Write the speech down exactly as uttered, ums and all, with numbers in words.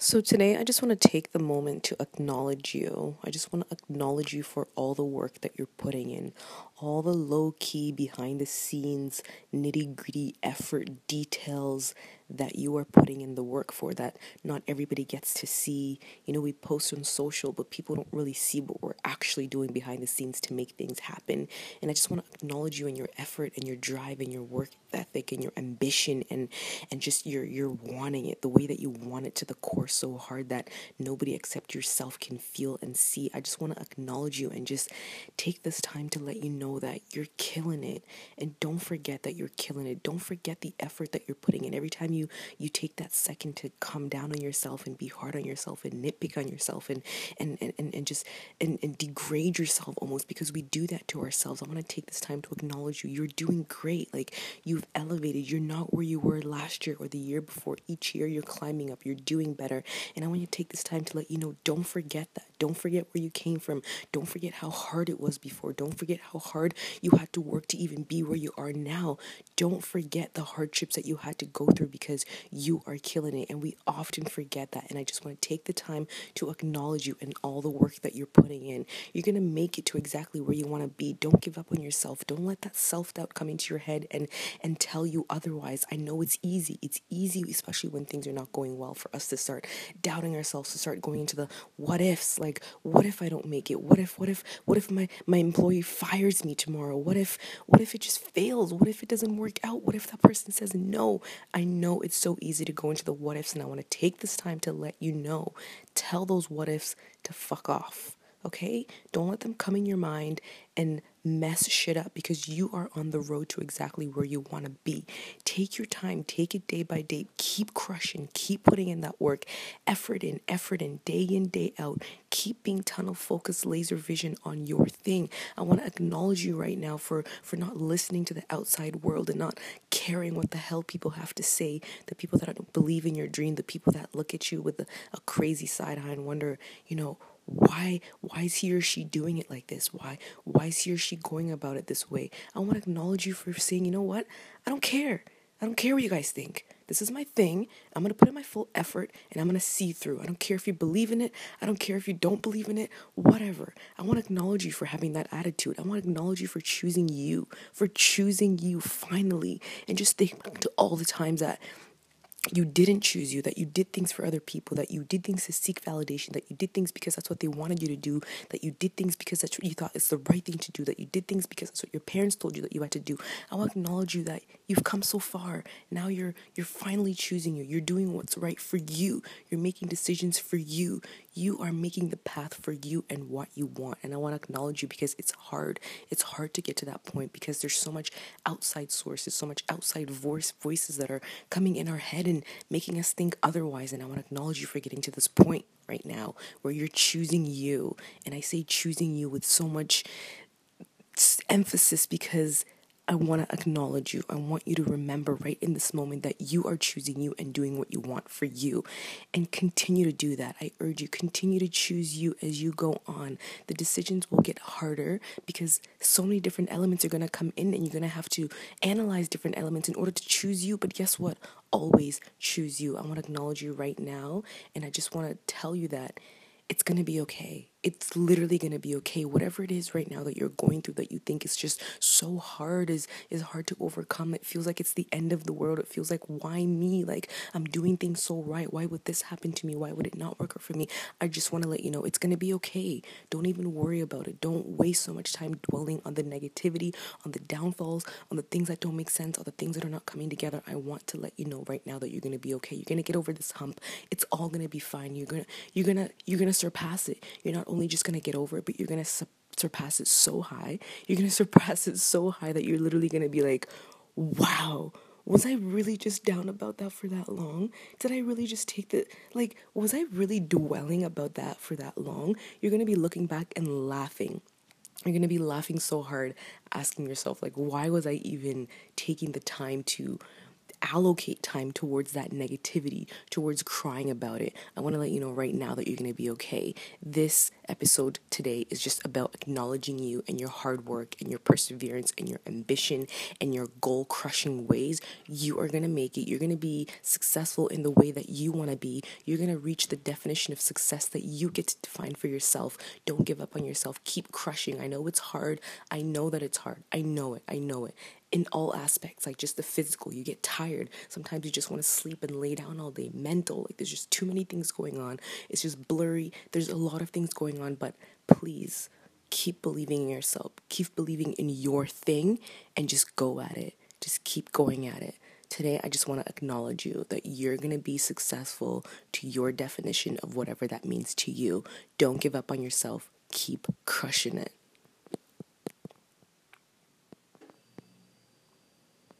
So today, I just want to take the moment to acknowledge you. I just want to acknowledge you for all the work that you're putting in, all the low-key, behind-the-scenes, nitty-gritty effort, details that you are putting in the work for that not everybody gets to see. You know, we post on social, but people don't really see what we're actually doing behind the scenes to make things happen. And I just want to acknowledge you and your effort and your drive and your work ethic and your ambition and and just your, your wanting it, the way that you want it to the core so hard that nobody except yourself can feel and see. I just want to acknowledge you and just take this time to let you know that you're killing it. And don't forget that you're killing it. Don't forget the effort that you're putting in. Every time you You, you take that second to come down on yourself and be hard on yourself and nitpick on yourself and and and, and, and just and, and degrade yourself almost, because we do that to ourselves. I want to take this time to acknowledge you. You're doing great. Like, you've elevated. You're not where you were last year or the year before. Each year you're climbing up. You're doing better. And I want you to take this time to let you know, don't forget that. Don't forget where you came from. Don't forget how hard it was before. Don't forget how hard you had to work to even be where you are now. Don't forget the hardships that you had to go through, because Because you are killing it, and we often forget that. And I just want to take the time to acknowledge you and all the work that you're putting in. You're going to make it to exactly where you want to be. Don't give up on yourself. Don't let that self-doubt come into your head and and tell you otherwise. I know it's easy. It's easy, especially when things are not going well, for us to start doubting ourselves, to start going into the what ifs, like, what if I don't make it? What if, what if, what if my, my employee fires me tomorrow? What if, what if it just fails? What if it doesn't work out? What if that person says no? I know it's so easy to go into the what ifs, and I want to take this time to let you know, tell those what ifs to fuck off, okay? Don't let them come in your mind and mess shit up, because you are on the road to exactly where you want to be. Take your time, take it day by day, keep crushing, keep putting in that work, effort in, effort in, day in, day out. Keep being tunnel focused, laser vision on your thing. I want to acknowledge you right now for, for not listening to the outside world and not caring what the hell people have to say, the people that don't believe in your dream, the people that look at you with a, a crazy side eye and wonder, you know, Why, why is he or she doing it like this? Why, why is he or she going about it this way? I want to acknowledge you for saying, you know what? I don't care. I don't care what you guys think. This is my thing. I'm going to put in my full effort, and I'm going to see through. I don't care if you believe in it. I don't care if you don't believe in it. Whatever. I want to acknowledge you for having that attitude. I want to acknowledge you for choosing you, for choosing you finally. And just think back to all the times that you didn't choose you, that you did things for other people, that you did things to seek validation, that you did things because that's what they wanted you to do, that you did things because that's what you thought is the right thing to do, that you did things because that's what your parents told you that you had to do. I want to acknowledge you that you've come so far. Now you're you're finally choosing you. You're doing what's right for you. You're making decisions for you. You are making the path for you and what you want. And I want to acknowledge you, because it's hard. It's hard to get to that point, because there's so much outside sources, so much outside voice voices that are coming in our head and making us think otherwise. And I want to acknowledge you for getting to this point right now where you're choosing you. And I say choosing you with so much emphasis, because I want to acknowledge you. I want you to remember right in this moment that you are choosing you and doing what you want for you. And continue to do that. I urge you, continue to choose you as you go on. The decisions will get harder, because so many different elements are going to come in, and you're going to have to analyze different elements in order to choose you. But guess what? Always choose you. I want to acknowledge you right now. And I just want to tell you that it's going to be okay. It's literally going to be okay. Whatever it is right now that you're going through, that you think is just so hard, is is hard to overcome. It feels like it's the end of the world. It feels like, why me? Like, I'm doing things so right. Why would this happen to me? Why would it not work out for me? I just want to let you know, it's going to be okay. Don't even worry about it. Don't waste so much time dwelling on the negativity, on the downfalls, on the things that don't make sense, on the things that are not coming together. I want to let you know right now that you're going to be okay. You're going to get over this hump. It's all going to be fine. You're going to you're going to you're going to surpass it. You're not only just going to get over it, but you're going to su- surpass it so high. You're going to surpass it so high that you're literally going to be like, wow, was I really just down about that for that long? Did I really just take the, like, was I really dwelling about that for that long? You're going to be looking back and laughing. You're going to be laughing so hard, asking yourself, like, why was I even taking the time to allocate time towards that negativity, towards crying about it. I want to let you know right now that you're going to be okay. This episode today is just about acknowledging you and your hard work and your perseverance and your ambition and your goal-crushing ways. You are going to make it. You're going to be successful in the way that you want to be. You're going to reach the definition of success that you get to define for yourself. Don't give up on yourself. Keep crushing. I know it's hard. I know that it's hard. I know it. I know it. In all aspects, like just the physical, you get tired. Sometimes you just want to sleep and lay down all day. Mental, like there's just too many things going on. It's just blurry. There's a lot of things going on, but please keep believing in yourself. Keep believing in your thing and just go at it. Just keep going at it. Today, I just want to acknowledge you that you're going to be successful to your definition of whatever that means to you. Don't give up on yourself. Keep crushing it.